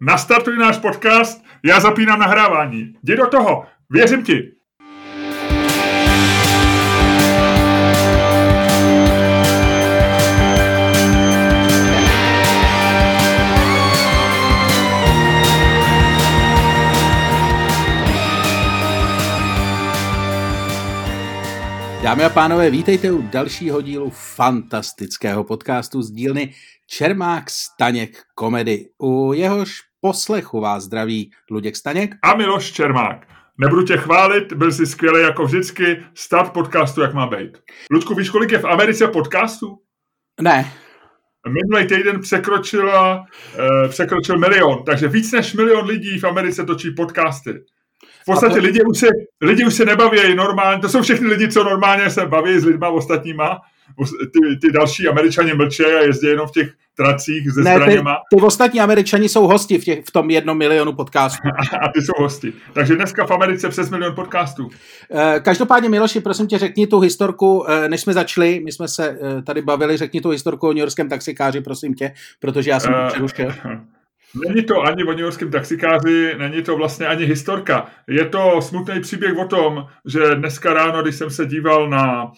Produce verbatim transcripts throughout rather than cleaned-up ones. nastartuj náš podcast, já zapínám nahrávání. Jdi do toho, věřím ti. Dámy a pánové, vítejte u dalšího dílu fantastického podcastu z dílny Čermák Staněk komedy. U jehož poslechu vás zdraví Luděk Staněk a Miloš Čermák. Nebudu tě chválit, byl jsi skvělý jako vždycky, start podcastu, jak má být. Ludku, víš, kolik je v Americe podcastů? Ne. Minulý týden překročil, překročil milion, takže víc než milion lidí v Americe točí podcasty. V podstatě to... lidi, už se, lidi už se nebaví normálně, to jsou všechny lidi, co normálně se baví s lidma ostatníma, ty, ty další Američani mlčí a jezdí jenom v těch tracích se zbraněma. Ne, ty, ty ostatní Američani jsou hosti v, těch, v tom jednom milionu podcastů. A, a ty jsou hosti. Takže dneska v Americe přes milion podcastů. E, každopádně, Miloši, prosím tě, řekni tu historku, než jsme začali, my jsme se tady bavili, řekni tu historku o newyorském taxikáři, prosím tě, protože já jsem e... přerušil. Není to ani o newyorském taxikáři, není to vlastně ani historka. Je to smutný příběh o tom, že dneska ráno, když jsem se díval na,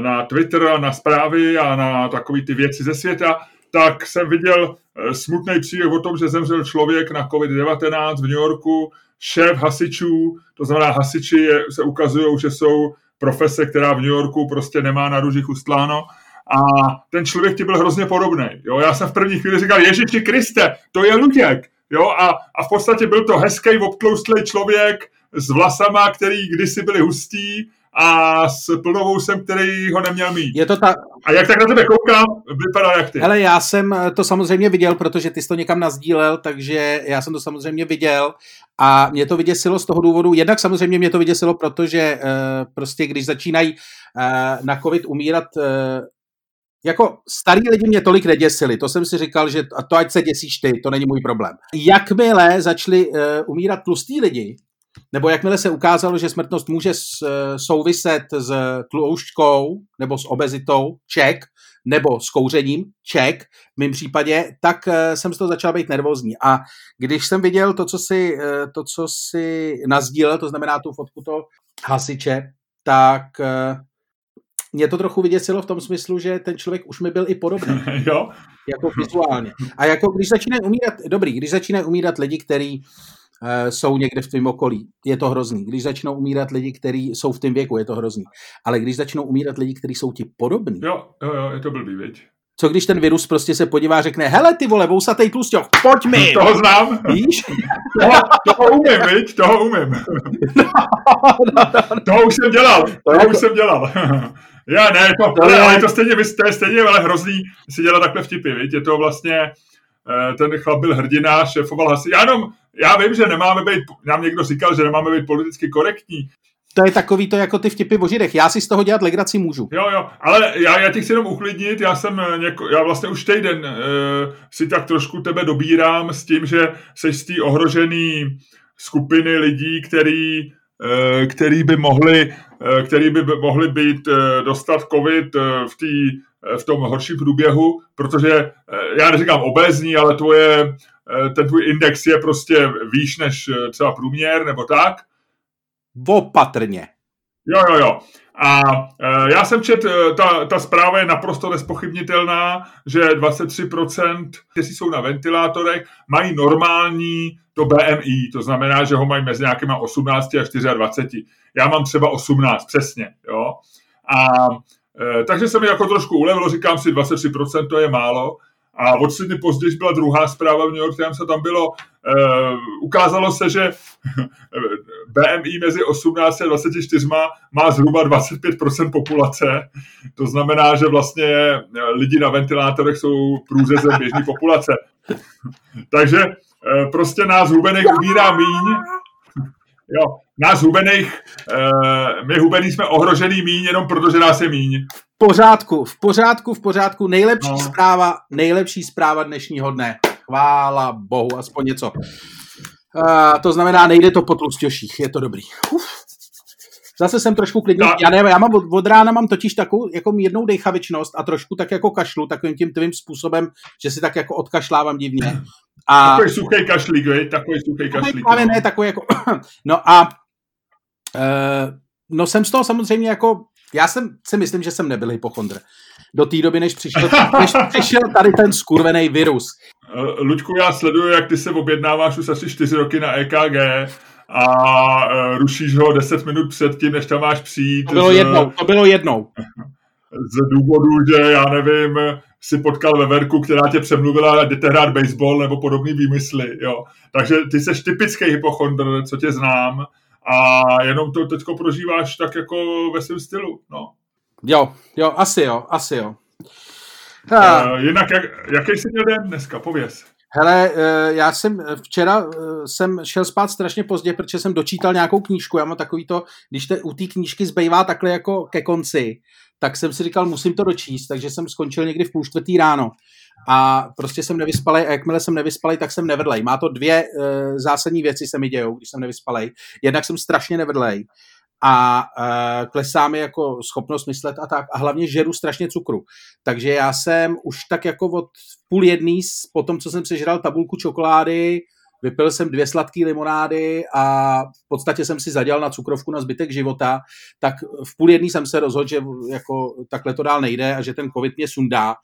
na Twitter, na zprávy a na takové ty věci ze světa, tak jsem viděl smutný příběh o tom, že zemřel člověk na covid devatenáct v New Yorku, šéf hasičů, to znamená hasiči je, se ukazují, že jsou profese, která v New Yorku prostě nemá na růžích ustláno. A ten člověk ti byl hrozně podobný. Jo? Já jsem v první chvíli říkal, Ježiši Kriste, to je Luděk. Jo? A, a v podstatě byl to hezký, obtloustlý člověk s vlasama, který kdysi byly hustý a s plnovou sem, který ho neměl mít. Je to ta... A jak tak na tebe koukám, vypadá jak ty. Hele, já jsem to samozřejmě viděl, protože ty jsi to někam nasdílel, takže já jsem to samozřejmě viděl a mě to vyděsilo z toho důvodu. Jednak samozřejmě mě to vyděsilo, protože uh, prostě když začínají uh, na covid umírat uh, jako starý lidi mě tolik neděsili, to jsem si říkal, že to ať se děsíš ty, to není můj problém. Jakmile začali uh, umírat tlustý lidi, nebo jakmile se ukázalo, že smrtnost může s, uh, souviset s tloušťkou, nebo s obezitou, ček, nebo s kouřením, ček, v mém případě, tak uh, jsem z toho začal být nervózní. A když jsem viděl to, co si, uh, to, co si nasdílel, to znamená tu fotku toho hasiče, tak... Uh, mě to trochu vyděsilo v tom smyslu, že ten člověk už mi byl i podobný. Jo. Jako vizuálně. A jako když začínají umírat, dobrý, když začínají umírat lidi, kteří uh, jsou někde v tvém okolí, je to hrozný. Když začnou umírat lidi, kteří jsou v tom věku, je to hrozný. Ale když začnou umírat lidi, kteří jsou ti podobní. Jo, jo, jo, je to blbý, viď? Co když ten virus prostě se podívá a řekne, hele ty vole, vousatej tlusťoch, pojď mi! Toho znám. Víš? toho, toho umím, viď? Toho umím. No, no, no. Toho už jsem dělal. Toho jako... už jsem dělal. Já ne, to, ale, ale to stejně, to je stejně ale hrozný si dělat takhle vtipy, viď? Je to vlastně, ten chlap byl hrdina, šéfoval hasi. Já, jenom, já vím, že nemáme být, nám někdo říkal, že nemáme být politicky korektní. To je takový to jako ty vtipy o židech. Já si z toho dělat legraci můžu. Jo, jo, ale já, já ti chci jenom uklidnit, já jsem něko, já vlastně už týden e, si tak trošku tebe dobírám s tím, že jsi z té ohrožené skupiny lidí, který, e, který, by mohli, e, který by mohli být, e, dostat covid e, v, tý, e, v tom horším průběhu, protože e, já neříkám obézní, ale tvoje, e, ten tvůj index je prostě výš než třeba průměr nebo tak. Opatrně. Jo, jo, jo. A e, já jsem čet, e, ta, ta zpráva je naprosto nezpochybnitelná, že dvacet tři procent, kteří jsou na ventilátorech, mají normální to B M I, to znamená, že ho mají mezi nějakýma osmnáct a dvacet čtyři. Já mám třeba osmnáct, přesně, jo. A e, takže se mi jako trošku ulevilo, říkám si dvacet tři procent, to je málo. A od sedmi později byla druhá zpráva v New York Times, tam bylo, e, ukázalo se, že B M I mezi osmnáct a dvacet čtyři má zhruba dvacet pět procent populace. To znamená, že vlastně lidi na ventilátorech jsou průřezem běžné populace. Takže e, prostě nás hubených umírá míň. Jo, nás hubených, e, my hubený jsme ohrožený míň, jenom protože nás je míň. V pořádku, v pořádku, v pořádku, nejlepší no. zpráva, nejlepší zpráva dnešního dne. Chvála Bohu, aspoň něco. Uh, to znamená, nejde to po tlustějších, je to dobrý. Uf. Zase jsem trošku klidný, já nevím, já mám od, od rána mám totiž takovou jako mírnou dejchavičnost a trošku tak jako kašlu, takovým tím tvým způsobem, že si tak jako odkašlávám divně. A... Takový suchý kašlík, vej? Takový suchý kašlík. Ale ne, takový jako... No a... Uh, no jsem z toho samozřejmě jako... Já jsem, si myslím, že jsem nebyl hypochondr. Do té doby, než přišel, než přišel tady ten skurvený virus. Uh, Luďku, já sleduju, jak ty se objednáváš už asi čtyři roky na E K G a uh, rušíš ho deset minut před tím, než tam máš přijít. To bylo z... jednou, to bylo jednou. Z důvodu, že já nevím, si potkal veverku, která tě přemluvila, jděte hrát baseball nebo podobný výmysly. Jo. Takže ty seš typický hypochondr, co tě znám, a jenom to teďko prožíváš tak jako ve svém stylu. No. Jo, jo, asi jo, asi jo. Uh, jinak, jak, jaký jsi měl den dneska? Pověz. Hele, já jsem včera jsem šel spát strašně pozdě, protože jsem dočítal nějakou knížku. Já mám takový to, když te, u té knížky zbývá takhle jako ke konci, tak jsem si říkal, musím to dočíst, takže jsem skončil někdy v půl čtvrtý ráno. A prostě jsem nevyspalej, a jakmile jsem nevyspalej, tak jsem nevedlej. Má to dvě e, zásadní věci se mi dějou, když jsem nevyspalej. Jednak jsem strašně nevedlej a e, klesá mi jako schopnost myslet a tak. A hlavně žeru strašně cukru. Takže já jsem už tak jako od půl jedný, po tom, co jsem sežral tabulku čokolády, vypil jsem dvě sladké limonády a v podstatě jsem si zadělal na cukrovku na zbytek života, tak v půl jedný jsem se rozhodl, že jako takhle to dál nejde a že ten covid mě sundá,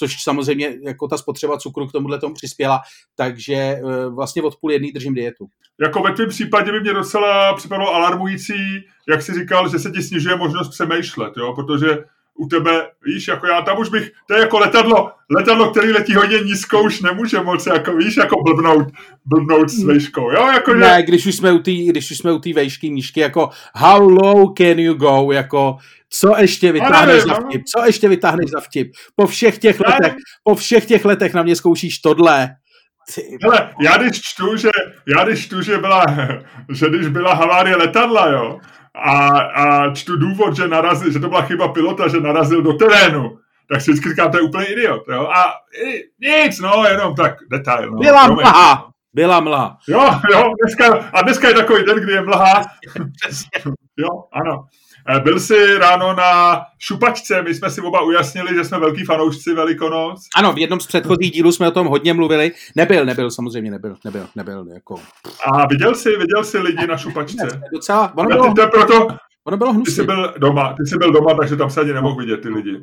což samozřejmě jako ta spotřeba cukru k tomuhle tomu přispěla, takže vlastně od půl jedný držím dietu. Jako ve tvém případě by mě docela připadalo alarmující, jak jsi říkal, že se ti snižuje možnost přemýšlet, jo, protože u tebe, víš, jako já tam už bych, to je jako letadlo, letadlo, který letí hodně nízko, už nemůže moc, jako víš, jako blbnout, blbnout s vejškou, jo, jako že... Ne, když už jsme u tý, když už jsme u tý vejšky nížky, jako how low can you go, jako co ještě vytáhneš za vtip, co ještě vytáhneš za vtip, po všech těch letech, po všech těch letech na mě zkoušíš tohle. Hele, já když čtu, že, já když čtu, že byla, že když byla havárie letadla, jo, A, a čtu důvod, že, narazil, že to byla chyba pilota, že narazil do terénu, tak si vždycky říkám, to je úplně idiot. Jo? A nic, no, jenom tak detail. No. Byla mlha, byla mlha. Jo, jo, dneska, a dneska je takový den, kdy je mlha. Jo, ano. Byl jsi ráno na šupačce, my jsme si oba ujasnili, že jsme velký fanoušci Velikonoc. Ano, v jednom z předchozích dílů jsme o tom hodně mluvili. Nebyl, nebyl, samozřejmě nebyl, nebyl, nebyl, jako... A viděl jsi, viděl jsi lidi na šupačce? Ne, docela, ono bylo... Ty, proto, ono bylo hnusný. Ty jsi byl doma, ty jsi byl doma, takže tam se ani nemohl vidět ty lidi.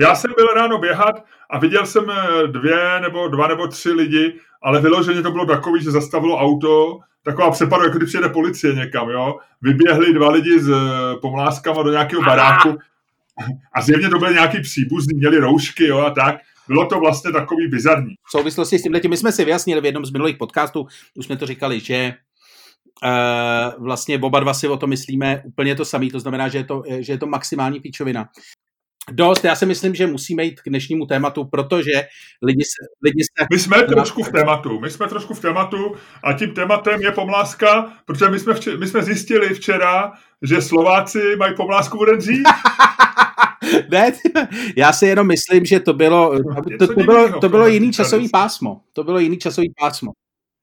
Já jsem byl ráno běhat a viděl jsem dvě nebo dva nebo tři lidi, ale vyloženě to bylo takový, že zastavilo auto, taková přepadu, jako když přijede policie někam, jo. Vyběhli dva lidi s pomláskama do nějakého baráku a zjevně to byly nějaký příbuzný, měli roušky, jo, a tak. Bylo to vlastně takový bizarní. V souvislosti s tímhletím, my jsme si vyjasnili v jednom z minulých podcastů, už jsme to říkali, že uh, vlastně oba dva si o to myslíme úplně to samý, to znamená, že je to, že je to maximální píčovina. Dost, já si myslím, že musíme jít k dnešnímu tématu, protože lidi se... Lidi se... My jsme trošku v tématu, my jsme trošku v tématu a tím tématem je pomláska, protože my jsme, včera, my jsme zjistili včera, že Slováci mají pomlásku jeden dřív. Ne, já si jenom myslím, že to bylo, to, to bylo, to bylo jiný časový pásmo, to bylo jiný časový pásmo.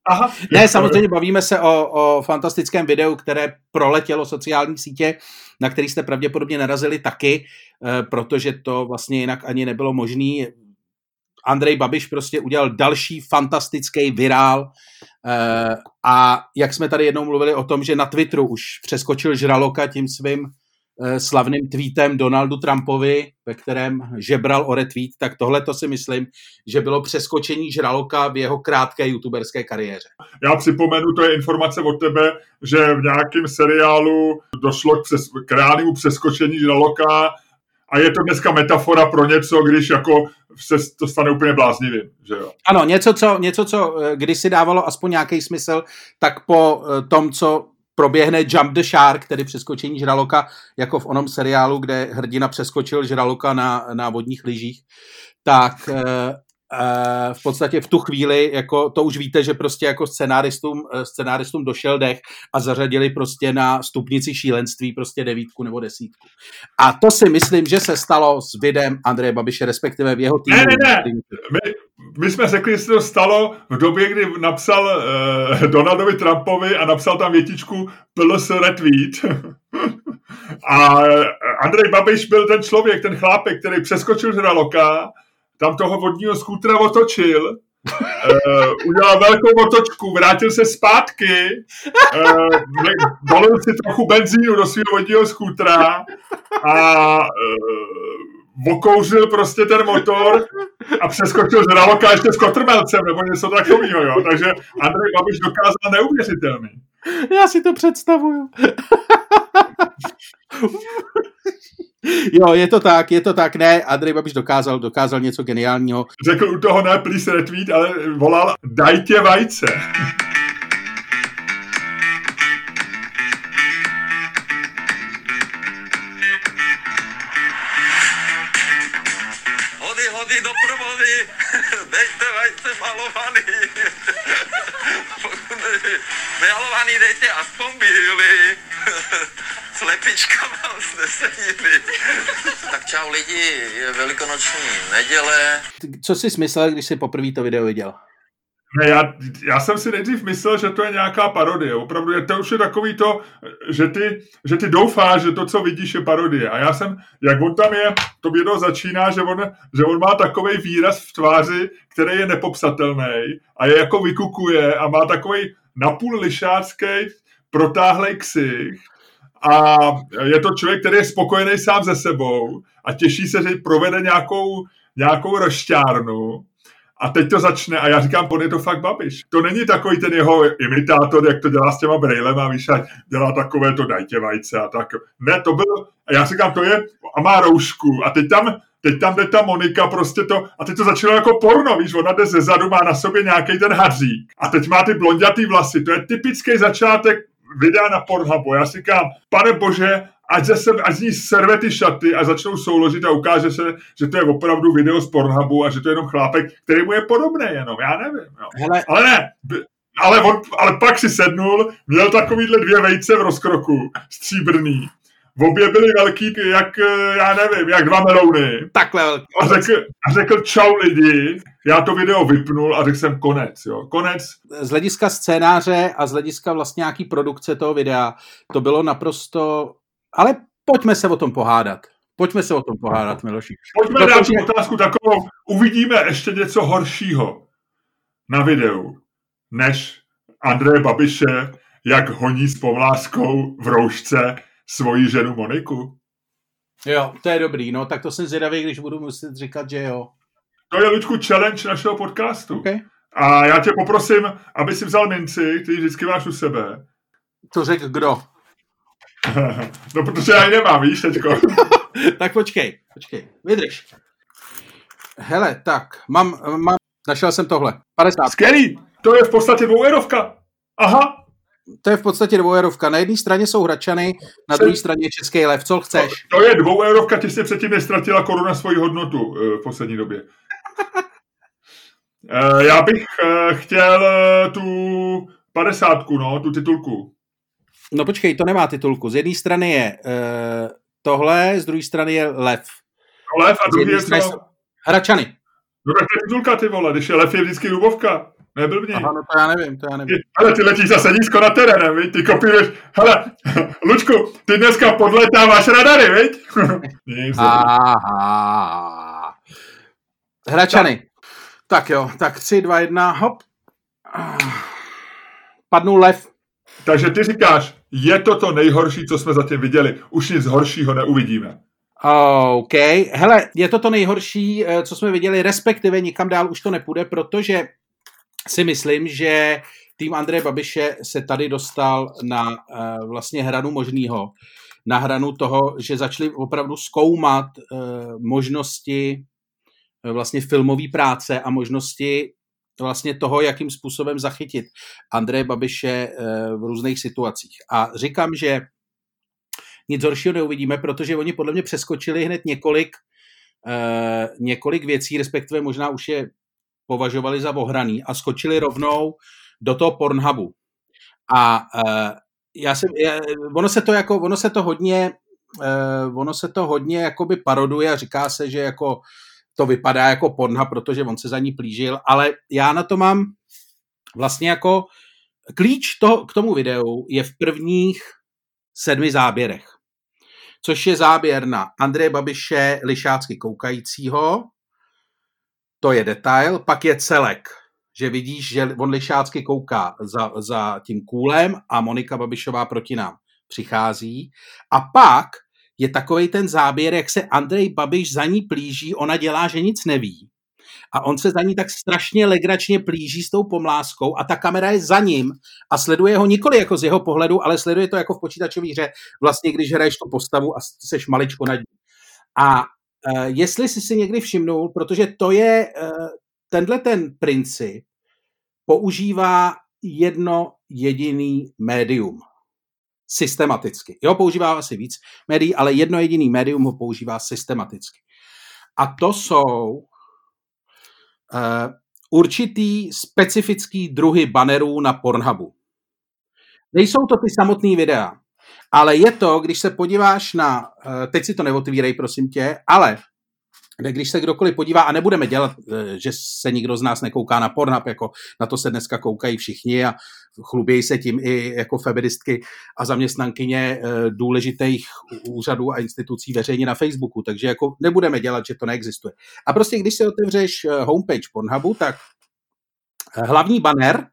Aha, ne, samozřejmě bavíme se o, o fantastickém videu, které proletělo sociální sítě, na který jste pravděpodobně narazili taky, protože to vlastně jinak ani nebylo možné. Andrej Babiš prostě udělal další fantastický virál a jak jsme tady jednou mluvili o tom, že na Twitteru už přeskočil žraloka tím svým slavným tweetem Donaldu Trumpovi, ve kterém žebral o retweet, tak tohle to si myslím, že bylo přeskočení žraloka v jeho krátké youtuberské kariéře. Já připomenu, to je informace od tebe, že v nějakém seriálu došlo k, přes, k reálnému přeskočení žraloka a je to dneska metafora pro něco, když jako se to stane úplně bláznivým, že jo? Ano, něco, co, něco, co kdysi dávalo aspoň nějaký smysl, tak po tom, co proběhne Jump the Shark, tedy přeskočení žraloka, jako v onom seriálu, kde hrdina přeskočil žraloka na, na vodních lyžích, tak e, e, v podstatě v tu chvíli, jako to už víte, že prostě jako scenáristům, scenáristům došel dech a zařadili prostě na stupnici šílenství prostě devítku nebo desítku. A to si myslím, že se stalo s videem Andreje Babiše, respektive v jeho týmu. Ne, ne, ne. My, my jsme řekli, že se to stalo v době, kdy napsal eh, Donaldovi Trumpovi a napsal tam větičku P L S retweet. A Andrej Babiš byl ten člověk, ten chlápek, který přeskočil žraloka, tam toho vodního skútra otočil Uh, udělal velkou otočku, vrátil se zpátky, uh, dolil si trochu benzínu do svého vodního skútra a uh, okouřil prostě ten motor a přeskočil z raloka ještě s kotrmelcem nebo něco takového, jo. Takže Andrej Babiš dokázal neuvěřitelný. Já si to představuju. Jo, je to tak, je to tak, ne, Andrej Babiš dokázal, dokázal něco geniálního. Řekl u toho ne, please retweet, ale volal dajte vajce. Hody, hody do provody, dejte vajce malovaný. Pokud nemalovaný dejte aspoň bílý. S lepičkama znesenili. Tak čau lidi, je velikonoční neděle. Co jsi myslel, když jsi poprvé to video viděl? Ne, já, já jsem si nejdřív myslel, že to je nějaká parodie. Opravdu je to už je takový to, že ty, že ty doufáš, že to, co vidíš, je parodie. A já jsem, jak on tam je, to video začíná, že on, že on má takovej výraz v tváři, který je nepopsatelný a je jako vykukuje a má takovej napůl lišáckej, protáhlej ksich. A je to člověk, který je spokojený sám ze sebou a těší se, že provede nějakou, nějakou rošťárnu. A teď to začne a já říkám, on je to fakt Babiš. To není takový ten jeho imitátor, jak to dělá s těma brejlema, víš, a dělá takové to dajte vajce a tak. Ne, to bylo, a já říkám, to je, a má roušku. A teď tam, teď tam jde ta Monika, prostě to, a teď to začalo jako porno, víš, ona jde zezadu, má na sobě nějaký ten hadřík. A teď má ty blondětý vlasy, to je typický začátek videa na Pornhubu. Já si říkám, pane bože, ať, zase, ať z ní serve ty šaty a začnou souložit a ukáže se, že to je opravdu video z Pornhubu a že to je jenom chlápek, který mu je podobný jenom, já nevím. Jo. Hele. Ale ne, ale, on, ale pak si sednul, měl takovýhle dvě vejce v rozkroku, stříbrný. Obě byly velký, jak, já nevím, jak dva melouny. Takhle velký. A řekl, a řekl čau lidi, já to video vypnul a řekl jsem konec, jo, konec. Z hlediska scénáře a z hlediska vlastně nějaký produkce toho videa, to bylo naprosto, ale pojďme se o tom pohádat. Pojďme se o tom pohádat, Miloši. Pojďme Dokončí... dát tu otázku takovou, uvidíme ještě něco horšího na videu, než Andreje Babiše, jak honí s pomláskou v roušce svoji ženu Moniku. Jo, to je dobrý, no, tak to jsem zvědavý, když budu muset říkat, že jo. To je, Luďku, challenge našeho podcastu. Okay. A já tě poprosím, aby si vzal minci, který vždycky máš u sebe. To řekl kdo? No, protože já ji nemám, víš, teďko. Tak počkej, počkej, vydrž. Hele, tak, mám, mám, našel jsem tohle. padesát Skvělý, to je v podstatě dvoueurovka. Aha. To je v podstatě dvoueurovka. Na jedné straně jsou Hradčany, na druhé straně Český lev. Co chceš? To je dvoueurovka, ty jsi předtím neztratila koruna svoji hodnotu v poslední době. Já bych chtěl tu padesátku, no, tu titulku. No počkej, to nemá titulku. Z jedné strany je tohle, z druhé strany je lev. No lev a druhý je to... Jsou... Hradčany. No tak to je titulka, ty vole, když je lev, je vždycky Dubovka. Neblbni. Aha, no to já nevím, to já nevím. Ale ty letíš zase nízko na terénem, viď? Ty kopíruješ, hele, Lučku, ty dneska podletáváš radary, viď? Aha. Hradčany. Tak. Tak jo, tak tři, dva, jedna, hop. Padnul lev. Takže ty říkáš, je to to nejhorší, co jsme zatím viděli. Už nic horšího neuvidíme. OK. Hele, je to to nejhorší, co jsme viděli, respektive nikam dál už to nepůjde, protože si myslím, že tým Andreje Babiše se tady dostal na uh, vlastně hranu možného. Na hranu toho, že začali opravdu zkoumat uh, možnosti uh, vlastně filmové práce a možnosti vlastně toho, jakým způsobem zachytit Andreje Babiše uh, v různých situacích. A říkám, že nic horšího neuvidíme, protože oni podle mě přeskočili hned několik, uh, několik věcí, respektive možná už je považovali za ohraný a skočili rovnou do toho Pornhubu. A e, já jsem, je, ono se to jako, ono se to hodně, e, ono se to hodně jakoby paroduje a říká se, že jako to vypadá jako Pornhub, protože on se za ní plížil, ale já na to mám vlastně jako klíč to, k tomu videu je v prvních sedmi záběrech, což je záběr na Andreje Babiše lišácky koukajícího. To je detail, pak je celek. že vidíš, že on lišácky kouká za, za tím kůlem a Monika Babišová proti nám přichází. A pak je takovej ten záběr, jak se Andrej Babiš za ní plíží, ona dělá, že nic neví. A on se za ní tak strašně legračně plíží s tou pomláskou a ta kamera je za ním a sleduje ho nikoli jako z jeho pohledu, ale sleduje to jako v počítačové hře, vlastně když hraješ tu postavu a seš maličko nad ní. A uh, jestli jsi si někdy všimnul, protože to je uh, tenhle ten princip, používá jedno jediný médium. Systematicky. Jo, používá asi víc médií, ale jedno jediný médium ho používá systematicky. A to jsou Uh, určitý specifický druhy bannerů na Pornhubu. Nejsou to ty samotný videa, ale je to, když se podíváš na, uh, teď si to neotvírej, prosím tě, ale když se kdokoliv podívá, a nebudeme dělat, uh, že se nikdo z nás nekouká na Pornhub, jako na to se dneska koukají všichni a chlubějí se tím i jako feministky a zaměstnankyně uh, důležitých úřadů a institucí veřejně na Facebooku, takže jako nebudeme dělat, že to neexistuje. A prostě když si otevřeš homepage Pornhubu, tak hlavní banner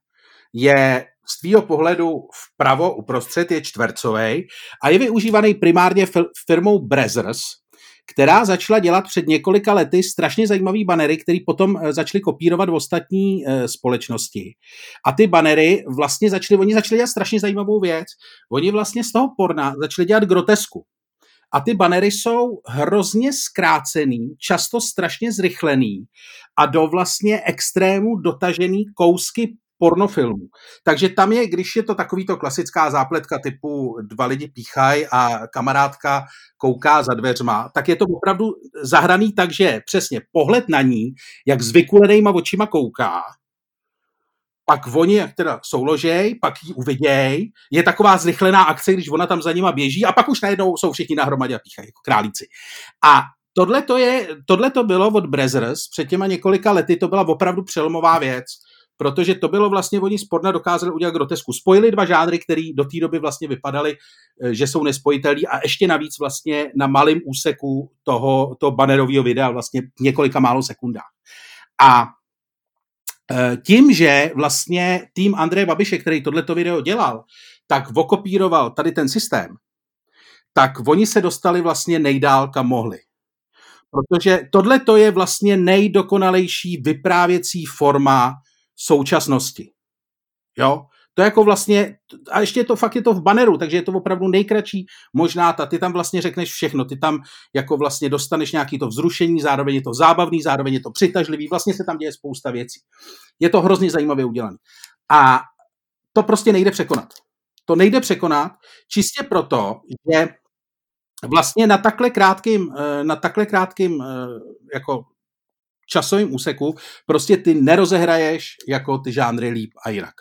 je z tvýho pohledu vpravo uprostřed, je čtvercovej a je využívaný primárně firmou Brazzers, která začala dělat před několika lety strašně zajímavý banery, které potom začaly kopírovat v ostatní společnosti. A ty banery vlastně začaly, oni začali dělat strašně zajímavou věc. Oni vlastně z toho porna začali dělat grotesku. A ty banery jsou hrozně zkrácený, často strašně zrychlený a do vlastně extrému dotažený kousky pornofilmů. Takže tam je, když je to takovýto klasická zápletka typu dva lidi píchají a kamarádka kouká za dveřma, tak je to opravdu zahraný tak, že přesně pohled na ní, jak s vykulenejma očima kouká, pak oni jak teda souložej, pak ji uviděj, je taková zrychlená akce, když ona tam za nima běží a pak už najednou jsou všichni nahromadě a píchají jako králíci. A tohle to je, tohle to bylo od Brazzers, před těma několika lety to byla opravdu přelomová věc, protože to bylo vlastně, oni z porna dokázali udělat grotesku. Spojili dva žánry, které do té doby vlastně vypadaly, že jsou nespojitelní a ještě navíc vlastně na malém úseku toho, toho bannerového videa vlastně několika málo sekundách. A tím, že vlastně tým Andreje Babiše, který tohleto video dělal, tak okopíroval tady ten systém, tak oni se dostali vlastně nejdál, kam mohli. Protože tohleto je vlastně nejdokonalejší vyprávěcí forma současnosti. Jo? To jako vlastně, a ještě to fakt je to v banneru, takže je to opravdu nejkratší možná ta, ty tam vlastně řekneš všechno, ty tam jako vlastně dostaneš nějaký to vzrušení, zároveň je to zábavný, zároveň je to přitažlivý, vlastně se tam děje spousta věcí. Je to hrozně zajímavě udělané. A to prostě nejde překonat. To nejde překonat čistě proto, že vlastně na takhle krátkým, na takhle krátkým jako časovým úseku, prostě ty nerozehraješ jako ty žánry líp a jinak.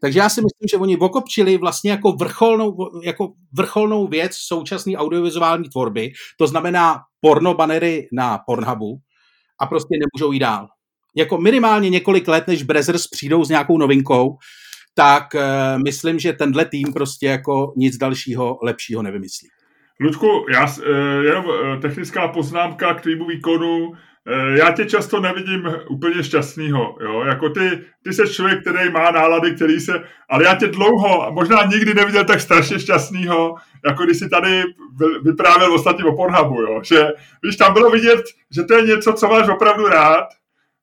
Takže já si myslím, že oni okopčili vlastně jako vrcholnou, jako vrcholnou věc současné audiovizuální tvorby, to znamená pornobanery na Pornhubu a prostě nemůžou jít dál. Jako minimálně několik let, než Brazzers přijdou s nějakou novinkou, tak uh, myslím, že tenhle tým prostě jako nic dalšího lepšího nevymyslí. Ludku, já, jenom technická poznámka k týmu výkonu. Já tě často nevidím úplně šťastnýho, jo, jako ty, ty jsi člověk, který má nálady, který se, ale já tě dlouho, možná nikdy neviděl tak strašně šťastnýho, jako když jsi tady vyprávěl ostatně o Pornhubu, jo, že, víš, tam bylo vidět, že to je něco, co máš opravdu rád,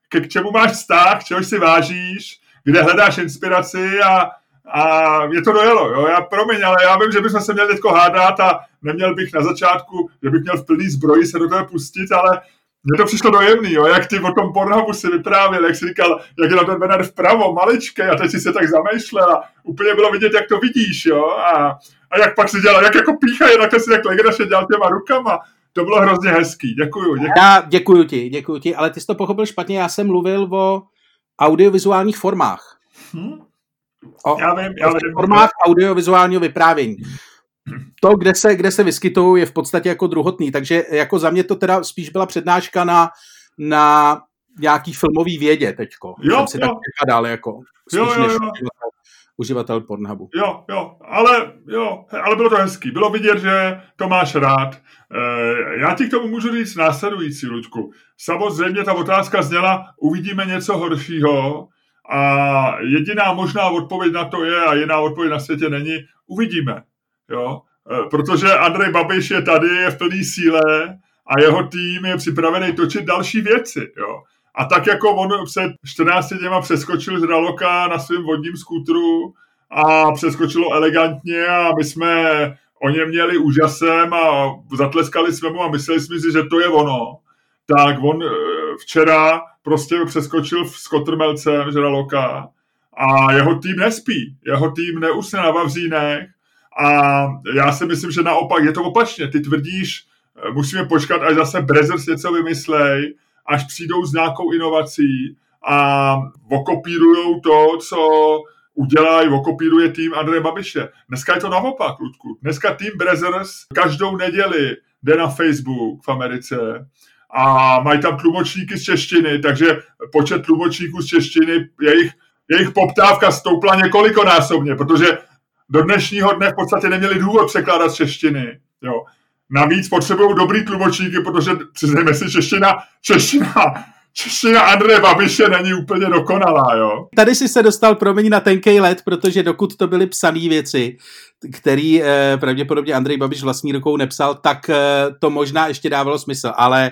k čemu máš vztah, čehož si vážíš, kde hledáš inspiraci a A mě to dojelo, jo, já promiň, ale já vím, že bychom se měli teďko hádat a neměl bych na začátku, že bych měl v plný zbroji se do toho pustit, ale mně to přišlo dojemný, jo, jak ty o tom Pornhubu si vyprávěl, jak jsi říkal, jak je na ten banner vpravo, maličkej, a teď si se tak zamýšlel a úplně bylo vidět, jak to vidíš, jo, a, a jak pak si dělal, jak jako pícha, jednak si tak legračně dělal těma rukama. To bylo hrozně hezký, děkuju. děkuju. Já děkuju ti, děkuju ti, ale ty jsi to pochopil špatně, já jsem mluvil o audiovizuálních formách. Hm? O, já vím, já vím. Formát audiovizuálního vyprávění. To, kde se, kde se vyskytují, je v podstatě jako druhotný, takže jako za mě to teda spíš byla přednáška na, na nějaký filmový vědě teďko. Jo, jsem si jo. Tak dál jako spíš jo, jo, než jo. Uživatel Pornhubu. Jo, jo, ale, jo, ale bylo to hezký. Bylo vidět, že to máš rád. E, já ti k tomu můžu říct následující, Luďku. Samozřejmě ta otázka zněla, uvidíme něco horšího, A jediná možná odpověď na to je, a jiná odpověď na světě není, uvidíme. Jo? Protože Andrej Babiš je tady, je v plný síle a jeho tým je připravený točit další věci. Jo? A tak jako on před čtrnácti dněma přeskočil žraloka na svém vodním skútru a přeskočilo elegantně a my jsme o něm měli úžasem a zatleskali jsme mu a mysleli jsme si, že to je ono. Tak on včera prostě přeskočil s kotrmelcem žraloka a jeho tým nespí, jeho tým neusne na vavřínech a já si myslím, že naopak je to opačně. Ty tvrdíš, musíme počkat, až zase Brazzers něco vymyslej, až přijdou s nějakou inovací a okopírujou to, co udělají, okopíruje tým Andreje Babiše. Dneska je to naopak, Ludku. Dneska tým Brazzers každou neděli jde na Facebook v Americe a mají tam tlumočníky z češtiny, takže počet tlumočníků z češtiny, jejich, jejich poptávka stoupla několikonásobně, protože do dnešního dne v podstatě neměli důvod překládat z češtiny. Jo. Navíc potřebují dobrý tlumočníky, protože přiznejme si, čeština, čeština, čeština Andreje Babiše není úplně dokonalá. Jo. Tady si se dostal, promiň, na tenkej led, protože dokud to byly psané věci, který eh, pravděpodobně Andrej Babiš vlastní rukou nepsal, tak eh, to možná ještě dávalo smysl, ale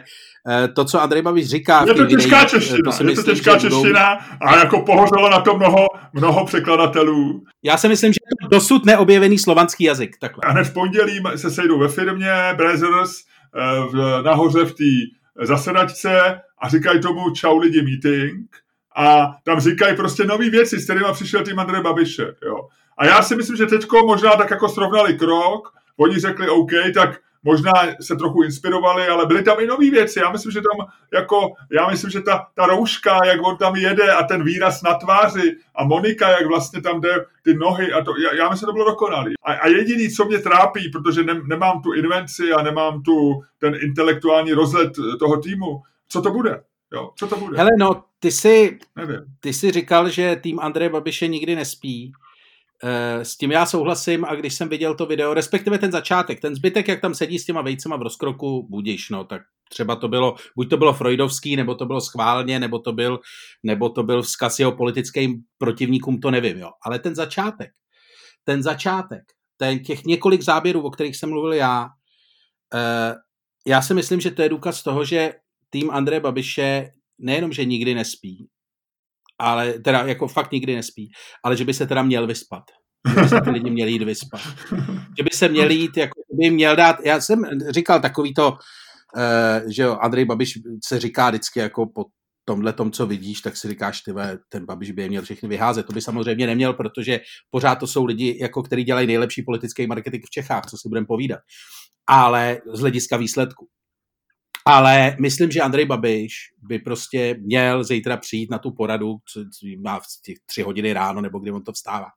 eh, to, co Andrej Babiš říká... Je to těžká videích, čeština, to je myslím, to těžká čeština budou... a jako pohořelo na to mnoho, mnoho překladatelů. Já si myslím, že je to dosud neobjevený slovanský jazyk. Takhle. A hned v pondělí se sejdou ve firmě Brazzers eh, nahoře v té zasedačce a říkají tomu čau lidi meeting a tam říkají prostě nový věci, s kterýma přišel tým Andreje Babiše, jo. A já si myslím, že teďko možná tak jako srovnali krok, oni řekli OK, tak možná se trochu inspirovali, ale byly tam i nové věci. Já myslím, že tam jako, já myslím, že ta, ta rouška, jak on tam jede a ten výraz na tváři a Monika, jak vlastně tam jde ty nohy a to, já, já myslím, že to bylo dokonalý. A, a jediný, co mě trápí, protože ne, nemám tu invenci a nemám tu ten intelektuální rozlet toho týmu, co to bude? Jo, co to bude? Hele, no, ty jsi, ty jsi říkal, že tým Andreje Babiše nikdy nespí. S tím já souhlasím a když jsem viděl to video, respektive ten začátek, ten zbytek, jak tam sedí s těma vejcema v rozkroku, budiš, no, tak třeba to bylo, buď to bylo freudovský, nebo to bylo schválně, nebo to byl, nebo to byl vzkaz jeho politickým protivníkům, to nevím, jo. Ale ten začátek, ten začátek, ten těch několik záběrů, o kterých jsem mluvil já, já si myslím, že to je důkaz toho, že tým Andreje Babiše nejenom, že nikdy nespí, ale teda jako fakt nikdy nespí, ale že by se teda měl vyspat. Že by se ty lidi měli jít vyspat. Že by se měli jít, jako by měl dát, já jsem říkal takový to, že jo, Andrej Babiš se říká vždycky jako po tomhle tom, co vidíš, tak si říkáš, ty ve, ten Babiš by je měl všechny vyházet. To by samozřejmě neměl, protože pořád to jsou lidi, jako který dělají nejlepší politický marketing v Čechách, co si budeme povídat. Ale z hlediska výsledku. Ale myslím, že Andrej Babiš by prostě měl zítra přijít na tu poradu, co má v těch tři hodiny ráno, nebo kdy on to vstává.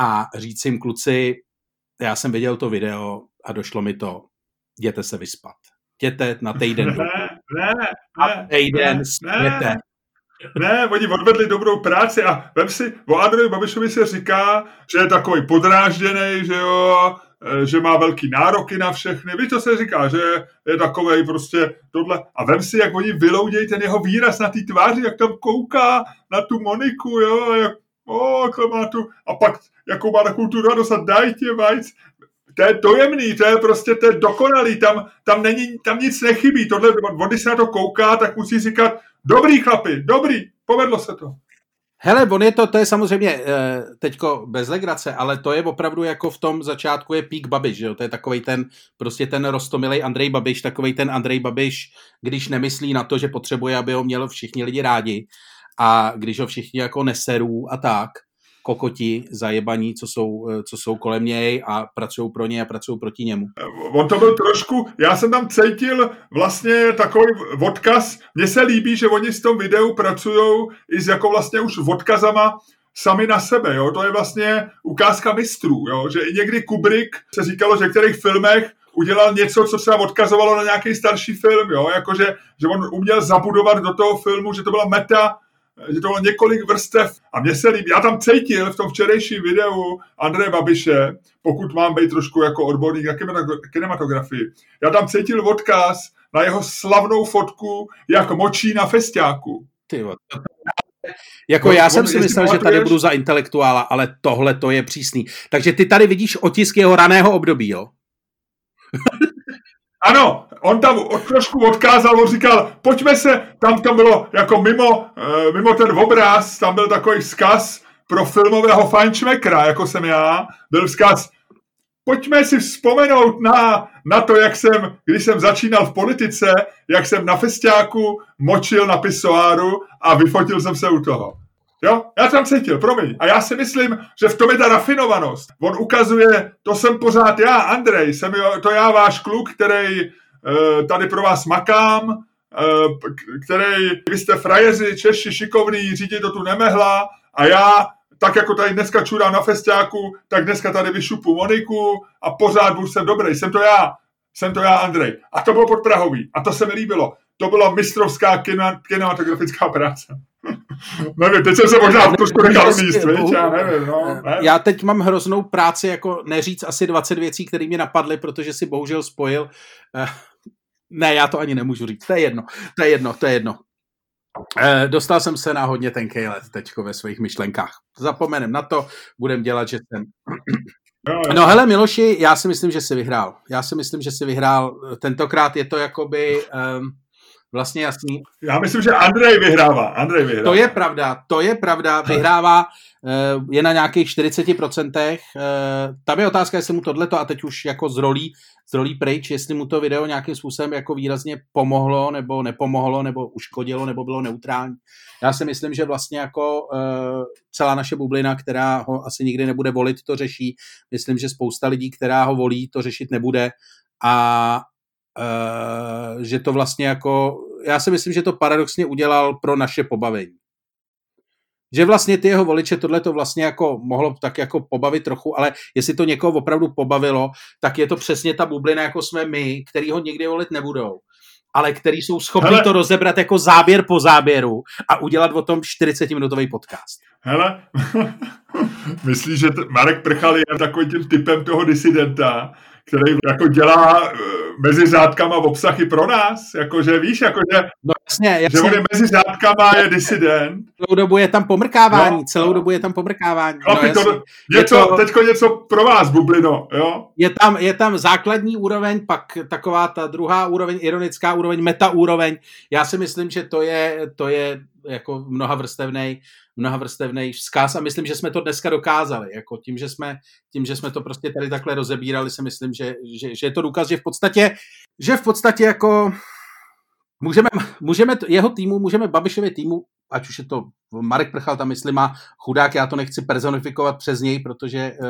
A říct jim, kluci, já jsem viděl to video a došlo mi to, jděte se vyspat. Jděte na týden. Ne, ne, ne, na týden jděte. Ne, oni odvedli dobrou práci a vem si, o Andreji Babišovi se říká, že je takový podrážděnej, že jo, že má velký nároky na všechny. Víš, to se říká, že je takovej prostě tohle. A vem si, jak oni vyloudějí ten jeho výraz na té tváři, jak tam kouká na tu Moniku, jo, jak, o, má tu, a pak, jakou má takovou tu radost a daj tě vajc. To je dojemný, to je prostě, to je dokonalý, tam, tam není, tam nic nechybí. Tohle, když se na to kouká, tak musí říkat, dobrý chlapi, dobrý, povedlo se to. Hele, on je to, to je samozřejmě teďko bez legrace, ale to je opravdu jako v tom začátku je pík Babiš, jo? To je takovej ten, prostě ten roztomilej Andrej Babiš, takovej ten Andrej Babiš, když nemyslí na to, že potřebuje, aby ho mělo všichni lidi rádi a když ho všichni jako neserou a tak, kokoti zajebaní, co jsou, co jsou kolem něj a pracují pro něj a pracují proti němu. On to byl trošku, já jsem tam cítil vlastně takový odkaz, mně se líbí, že oni s tom videu pracují i s jako vlastně už odkazama sami na sebe, jo, to je vlastně ukázka mistrů, jo, že i někdy Kubrick se říkalo, že v kterých filmech udělal něco, co třeba odkazovalo na nějaký starší film, jo, jakože, že on uměl zabudovat do toho filmu, že to byla meta, že to bylo několik vrstev a mně se líbí. Já tam cítil v tom včerejším videu Andreje Babiše, pokud mám být trošku jako odborník na kinematografii, já tam cítil odkaz na jeho slavnou fotku, jak močí na festiáku. Ty, Jako no, já jsem si myslel, že tady budu za intelektuála, ale tohle to je přísný. Takže ty tady vidíš otisk jeho raného období, jo? Ano, on tam trošku odkázal, on říkal, pojďme se, tam to bylo jako mimo, mimo ten obraz, tam byl takový vzkaz pro filmového fajnšmekra, jako jsem já, byl vzkaz, pojďme si vzpomenout na, na to, jak jsem, když jsem začínal v politice, jak jsem na festiáku močil na pisoáru a vyfotil jsem se u toho. Jo, já tam cítil, promiň. A já si myslím, že v tom je ta rafinovanost. On ukazuje, to jsem pořád já, Andrej, jsem to já, váš kluk, který tady pro vás makám, který, vy jste frajeři, Češi, šikovný, řídí to tu nemehla a já, tak jako tady dneska čurám na festiáku, tak dneska tady vyšupu Moniku a pořád už jsem dobrý, jsem to já, jsem to já, Andrej. A to bylo podprahový a to se mi líbilo. To byla mistrovská kina, kinematografická práce. Nevím, teď jsem se možná v tušku nechal míst, víč, já nevím, no, nevím. Já teď mám hroznou práci, jako neříct asi dvacet věcí, které mě napadly, protože si bohužel spojil. Ne, já to ani nemůžu říct, to je jedno, to je jedno, to je jedno. Dostal jsem se na hodně tenkej let teďko ve svých myšlenkách. Zapomenem na to, budem dělat, že jsem... No hele, Miloši, já si myslím, že jsi vyhrál. Já si myslím, že jsi vyhrál. Tentokrát je to jakoby... Um, Vlastně jasný. Já myslím, že Andrej vyhrává. Andrej vyhrává. To je pravda, to je pravda. Vyhrává, je na nějakých čtyřicet procent. Tam je otázka, jestli mu tohleto, a teď už jako z rolí, z rolí pryč, jestli mu to video nějakým způsobem jako výrazně pomohlo, nebo nepomohlo, nebo uškodilo, nebo bylo neutrální. Já si myslím, že vlastně jako celá naše bublina, která ho asi nikdy nebude volit, to řeší. Myslím, že spousta lidí, která ho volí, to řešit nebude. A Uh, že to vlastně jako, já si myslím, že to paradoxně udělal pro naše pobavení. Že vlastně ty jeho voliče tohle to vlastně jako mohlo tak jako pobavit trochu, ale jestli to někoho opravdu pobavilo, tak je to přesně ta bublina, jako jsme my, který ho nikdy volit nebudou, ale který jsou schopni hele, to rozebrat jako záběr po záběru a udělat o tom čtyřicetiminutový podcast. Hele, myslíš, že t- Marek Prchal je takovým tím typem toho disidenta, který jako dělá mezi řádkama obsahy pro nás, jakože víš, jakože no jasně, jasně. Že on je mezi řádkama, je disident. Celou dobu je tam pomrkávání, no. celou dobu je tam pomrkávání. No, no, to, něco, to, teďko něco pro vás, bublino, jo? Je tam, je tam základní úroveň, pak taková ta druhá úroveň, ironická úroveň, meta úroveň. Já si myslím, že to je, to je jako mnohavrstevnej, mnohavrstevnej vzkaz a myslím, že jsme to dneska dokázali. Jako tím, že jsme, tím, že jsme to prostě tady takhle rozebírali, si myslím, že, že, že je to důkaz, že v podstatě, že v podstatě jako můžeme, můžeme jeho týmu, můžeme Babišově týmu, ať už je to Marek Prchal, tam myslím má chudák, já to nechci personifikovat přes něj, protože uh,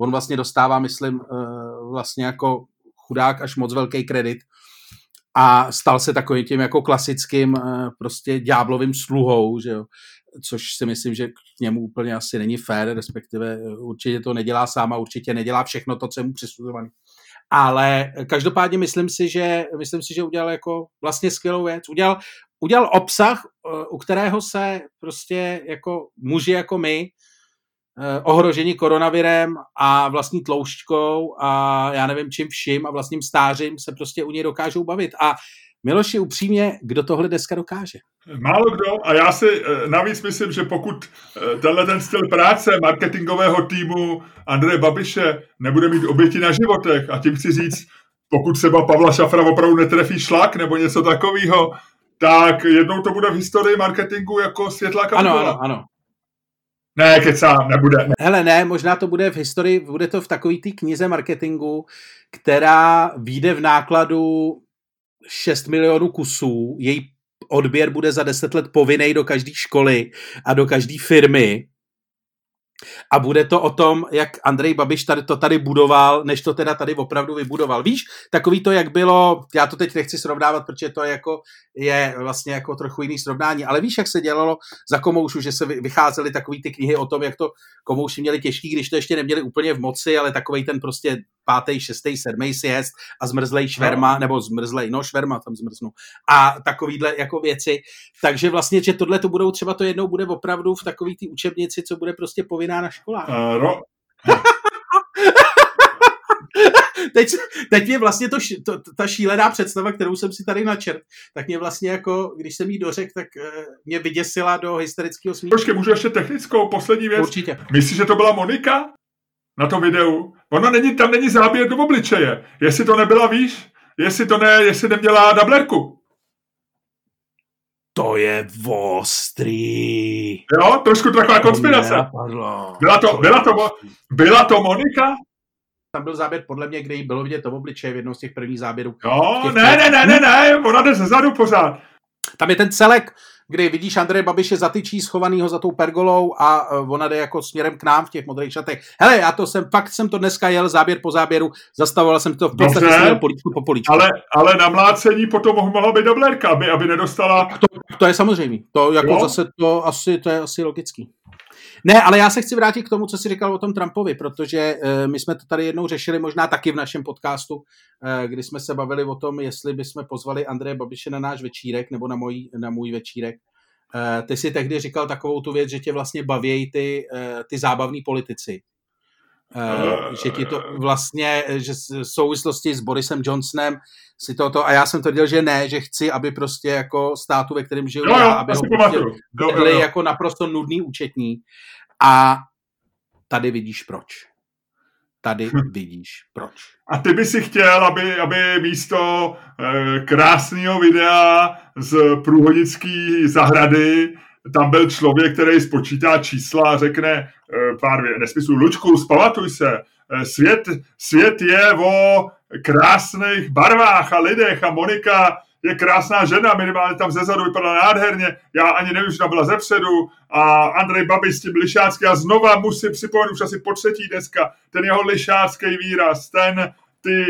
on vlastně dostává, myslím, uh, vlastně jako chudák až moc velký kredit. A stal se takovým tím jako klasickým prostě ďáblovým sluhou, že jo? Což si myslím, že k němu úplně asi není fér, respektive určitě to nedělá sám a určitě nedělá všechno to, co je mu přisuzované. Ale každopádně myslím si, že, myslím si, že udělal jako vlastně skvělou věc. Udělal, udělal obsah, u kterého se prostě jako muži jako my ohrožení koronavirem a vlastní tloušťkou a já nevím čím vším a vlastním stářím se prostě u něj dokážou bavit. A Miloši, upřímně, kdo tohle dneska dokáže? Málo kdo a já si navíc myslím, že pokud tenhle ten styl práce marketingového týmu Andreje Babiše nebude mít oběti na životech a tím chci říct, pokud třeba Pavla Šafra opravdu netrefí šlak nebo něco takového, tak jednou to bude v historii marketingu jako světlá kapitola. Ano, ano, ano. Ne, kecám, nebude. Ne. Hele, ne, možná to bude v historii, bude to v takový té knize marketingu, která vyjde v nákladu šest milionů kusů, její odběr bude za deset let povinnej do každé školy a do každé firmy a bude to o tom, jak Andrej Babiš tady, to tady budoval, než to teda tady opravdu vybudoval. Víš, takový to, jak bylo, já to teď nechci srovnávat, protože to je, jako, je vlastně jako trochu jiný srovnání, ale víš, jak se dělalo za Komoušu, že se vycházely takový ty knihy o tom, jak to Komouši měli těžký, když to ještě neměli úplně v moci, ale takovej ten prostě pátej, šestej, sedmej siest a zmrzlej šverma, nebo zmrzlej, no šverma tam zmrznu a takovýhle jako věci. Takže vlastně, že tohle to budou třeba to jednou bude opravdu v takový ty učebnici, co bude prostě povinná na školách. Uh, no. teď, teď mě vlastně to, to, ta šílená představa, kterou jsem si tady načrt, tak mě vlastně jako, když jsem jí dořekl, tak mě vyděsila do hysterického smíchu. Počkej, můžu ještě technickou, poslední věc? Určitě. Myslíš, že to byla Monika na tom videu? Ona není, tam není záběr do obličeje. Jestli to nebyla, víš? Jestli to ne, jestli neměla dablerku. To je ostrý. Jo, trošku taková konspirace. Byla to, byla to, byla to Monika? Tam byl záběr podle mě, kde jí bylo vidět to v obličeji v jednou z těch prvních záběrů. Jo, ne, ne, ne, ne, ne, ona jde zezadu pořád. Tam je ten celek, kde vidíš Andreje Babiše zatyčí schovanýho za tou pergolou a ona jde jako směrem k nám v těch modrých šatech. Hele, já to jsem, fakt jsem to dneska jel záběr po záběru, zastavoval jsem to v podstatě políčku po políčku. Ale, ale na mlácení potom mohla být doblérka, aby, aby nedostala... To, to je samozřejmě, to jako jo? Zase to asi, to je asi logický. Ne, ale já se chci vrátit k tomu, co jsi říkal o tom Trumpovi, protože e, my jsme to tady jednou řešili, možná taky v našem podcastu, e, kdy jsme se bavili o tom, jestli bychom pozvali Andreje Babiše na náš večírek nebo na můj, na můj večírek. E, ty jsi tehdy říkal takovou tu věc, že tě vlastně bavějí ty, e, ty zábavní politici. E, že ti to vlastně, že v souvislosti s Borisem Johnsonem si toto, a já jsem tvrdil, že ne, že chci, aby prostě jako státu, ve kterém žiju, no, já, aby ho byli no, no, no. jako naprosto nudný účetní. A tady vidíš proč. Tady vidíš proč. A ty by si chtěl, aby, aby místo e, krásného videa z průhodické zahrady tam byl člověk, který spočítá čísla a řekne e, pár vět nesmyslů. Lučku, spamatuj se. E, svět, svět je o krásných barvách a lidech a Monika je krásná žena, minimálně tam zezadu vypadala nádherně, já ani nevím, že tam byla zepředu a Andrej Babiš s tím lišácký a znova musím připomenout už asi po třetí deska, ten jeho lišácký výraz, ten, ty,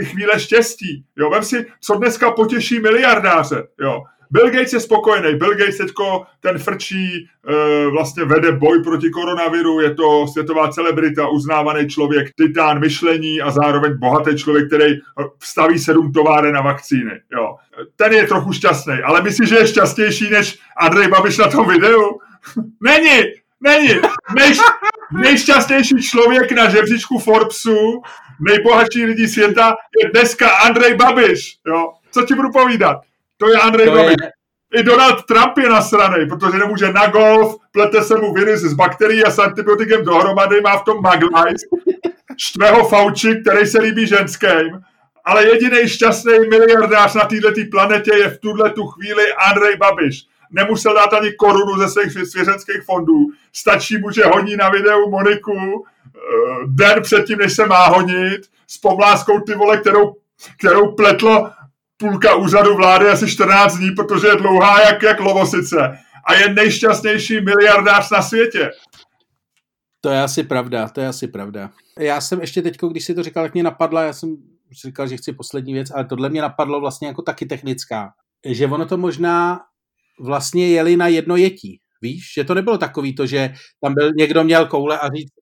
ty chvíle štěstí, jo, vem si, co dneska potěší miliardáře, jo. Bill Gates je spokojený, Bill Gates teďko ten frčí, e, vlastně vede boj proti koronaviru, je to světová celebrita, uznávaný člověk, titán myšlení a zároveň bohatý člověk, který vstaví sedm továren na vakcíny. Jo. Ten je trochu šťastný, ale myslíš, že je šťastnější než Andrej Babiš na tom videu? Není, není. Nejš, nejšťastnější člověk na žebříčku Forbesu, nejbohatší lidí světa je dneska Andrej Babiš. Jo. Co ti budu povídat? To je Andrej Babiš. Je... I Donald Trump je nasranej, protože nemůže na golf, plete se mu virus z bakterií a s antibiotikem dohromady, má v tom maglajs, štvého Fauci, který se líbí ženským. Ale jediný šťastný miliardář na této planetě je v tuhletu chvíli Andrej Babiš. Nemusel dát ani korunu ze svých svěřenských fondů. Stačí mu, že honí na videu Moniku den předtím, než se má honit, s pomláskou ty vole, kterou, kterou pletlo půlka úřadu vlády asi čtrnáct dní, protože je dlouhá jak, jak lovosice a je nejšťastnější miliardář na světě. To je asi pravda, to je asi pravda. Já jsem ještě teď, když si to říkal, tak mě napadla, já jsem říkal, že chci poslední věc, ale tohle mě napadlo vlastně jako taky technická, že ono to možná vlastně jeli na jedno jetí, víš, že to nebylo takový to, že tam byl někdo měl koule a říct,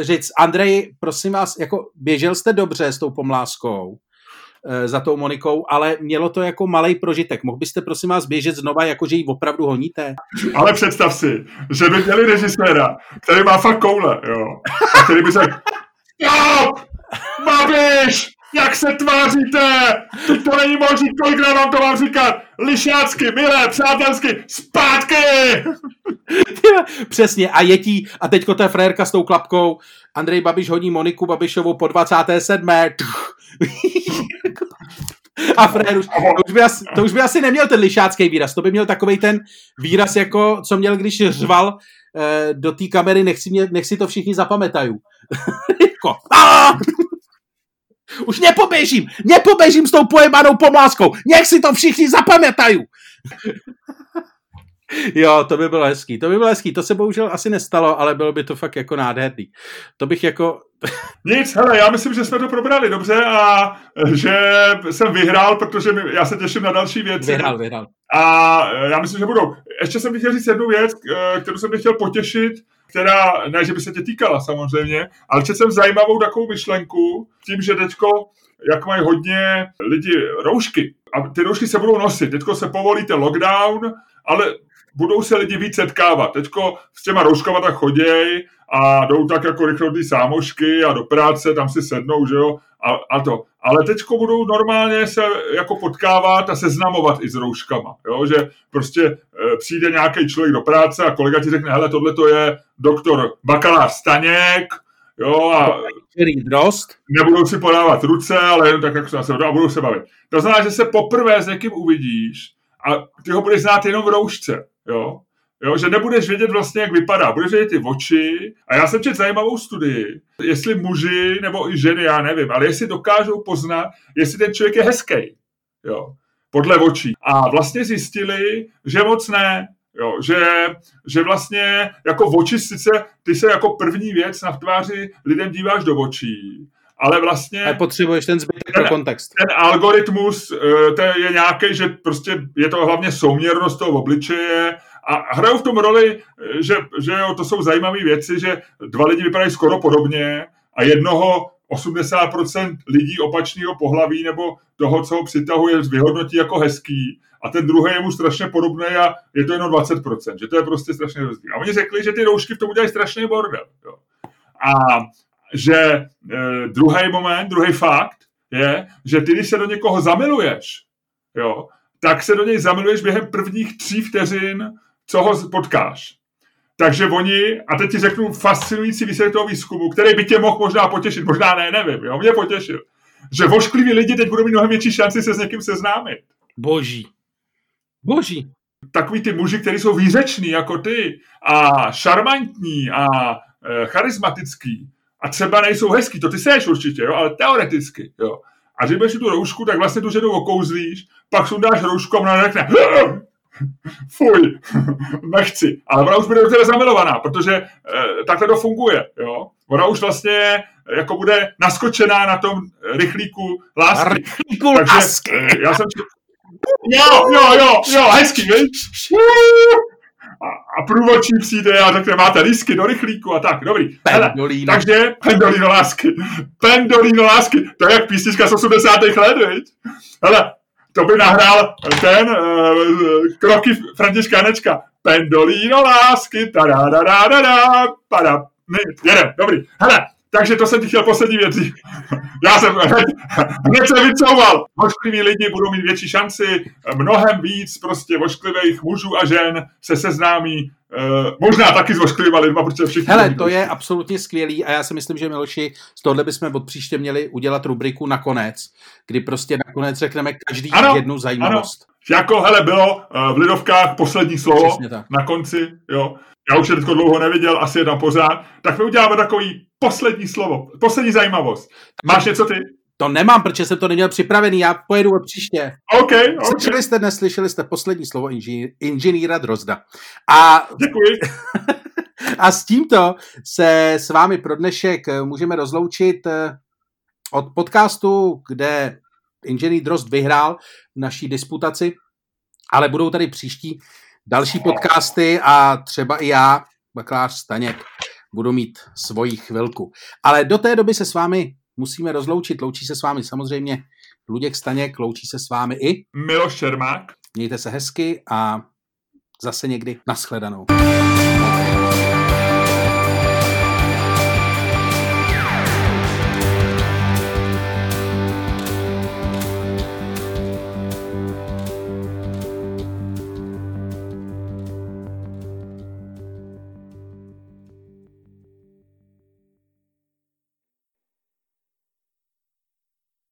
říct Andrej, prosím vás, jako běžel jste dobře s tou pomláskou, za tou Monikou, ale mělo to jako malej prožitek. Mohl byste prosím vás běžet znova, jakože ji opravdu honíte? Ale představ si, že by měli režiséra, který má fakt koule, jo. A který by řekl, jo, Babiš, jak se tváříte? Teď to není možný, kolikrát vám to mám říkat? Lišácky, milé, přátelsky, zpátky! Přesně, a jetí, a teďko ta frérka s tou klapkou, Andrej Babiš hodí Moniku Babišovou po dvacáté sedmé A frér už, to už, by asi, to už by asi neměl ten lišácký výraz, to by měl takovej ten výraz, jako co měl, když řval eh, do té kamery, nech si, mě, nech si to všichni zapametají. Už nepoběžím, nepoběžím s tou pojemanou pomláskou, nech si to všichni zapametají. Jo, to by bylo hezký, to by bylo hezký, to se bohužel asi nestalo, ale bylo by to fakt jako nádherný. To bych jako... Nic, hele, já myslím, že jsme to probrali dobře a že jsem vyhrál, protože my, já se těším na další věci. Vyhrál, vyhrál. A já myslím, že budou. Ještě jsem bych chtěl říct jednu věc, kterou jsem bych chtěl potěšit, která, ne, že by se tě týkala samozřejmě, ale četl jsem zajímavou takovou myšlenku, tím, že teďko, jak mají hodně lidi roušky a ty roušky se budou nosit. Teďko se povolí ten lockdown, ale... budou se lidi víc setkávat. Teďko s těma rouškama tak choděj a jdou tak jako rychle do té sámošky a do práce, tam si sednou, že jo, a, a to. Ale teďko budou normálně se jako potkávat a seznamovat i s rouškama, jo? Že prostě e, přijde nějaký člověk do práce a kolega ti řekne, hele, tohle to je doktor bakalář Staněk, jo, a nebudou si podávat ruce, ale jenom tak, jak se nás a budou se bavit. To znamená, že se poprvé s někým uvidíš a ty ho budeš znát jenom v roušce, jo. Jo, že nebudeš vědět vlastně, jak vypadá. Budeš vědět ty oči. A já jsem četl zajímavou studii, jestli muži nebo i ženy, já nevím, ale jestli dokážou poznat, jestli ten člověk je hezký. Jo, podle očí. A vlastně zjistili, že moc ne. Jo, že, že vlastně jako oči sice, ty se jako první věc na tváři lidem díváš do očí, ale vlastně... A potřebuješ ten zbytek pro kontext. Ten algoritmus to je nějaký, že prostě je to hlavně souměrnost toho obličeje. A hrajou v tom roli, že, že jo, to jsou zajímavé věci, že dva lidi vypadají skoro podobně a jednoho osmdesát procent lidí opačného pohlaví nebo toho, co ho přitahuje, vyhodnotí jako hezký a ten druhý je mu strašně podobný a je to jenom dvacet procent, že to je prostě strašně rozdíl. A oni řekli, že ty roušky v tom udělají strašný bordel. Jo. A že e, druhý moment, druhý fakt je, že ty, když se do někoho zamiluješ, jo, tak se do něj zamiluješ během prvních tří vteřin, co ho potkáš. Takže oni, a teď ti řeknu fascinující výsledek toho výzkumu, který by tě mohl možná potěšit, možná ne, nevím, jo, mě potěšil, že voškliví lidi teď budou mít mnohem větší šanci se s někým seznámit. Boží. Boží. Takový ty muži, kteří jsou výřeční jako ty a šarmantní a e, charismatický a třeba nejsou hezký, to ty seš určitě, jo, ale teoreticky, jo. A když budeš tu roušku, tak vlastně tu ženu okouzlíš, pak sundáš roušku a ona řekne fuj, nechci. Ale ona už bude do tebe zamilovaná, protože e, takhle to funguje. Jo? Ona už vlastně jako bude naskočená na tom rychlíku lásky. Rychlíku takže, lásky. E, já jsem... Jo, jo, jo, jo, hezky, víš? A, a průvodčí přijde a řekne, máte lísky do rychlíku a tak, dobrý. Hele, takže Pendolino lásky. Pendolino lásky. To je jak písnička z osmdesátých let, viď? Hele, to by nahrál ten uh, kroky Františka Hanečka. Pendolino lásky. Tadadadadada. Pada. Jedem, dobrý. Hele, takže to jsem ti chtěl poslední věcí. Já jsem hned, hned se vycouval. Voškliví lidi budou mít větší šanci. Mnohem víc prostě vošklivých mužů a žen se seznámí. Uh, možná taky s vošklivýma lidma, protože všichni... Hele, to je absolutně skvělý a já si myslím, že Miloši, z tohle bychom od příště měli udělat rubriku nakonec, kdy prostě nakonec řekneme každý ano, jednu zajímavost. Ano. Jako, hele, bylo v Lidovkách poslední slovo na konci, jo. Já už je teďko dlouho neviděl, asi je tam pořád. Tak my uděláme takový poslední slovo, poslední zajímavost. Máš něco ty? To nemám, protože jsem to neměl připravený, já pojedu od příště. Okay, okay. Slyšeli jste dnes, slyšeli jste poslední slovo inži- inženýra Drozda. A... Děkuji. A s tímto se s vámi pro dnešek můžeme rozloučit od podcastu, kde inženýr Drozd vyhrál naší disputaci, ale budou tady příští další podcasty a třeba i já, bakalář Staněk, budu mít svoji chvilku. Ale do té doby se s vámi musíme rozloučit. Loučí se s vámi samozřejmě Luděk Staněk, loučí se s vámi i Miloš Čermák. Mějte se hezky a zase někdy naschledanou.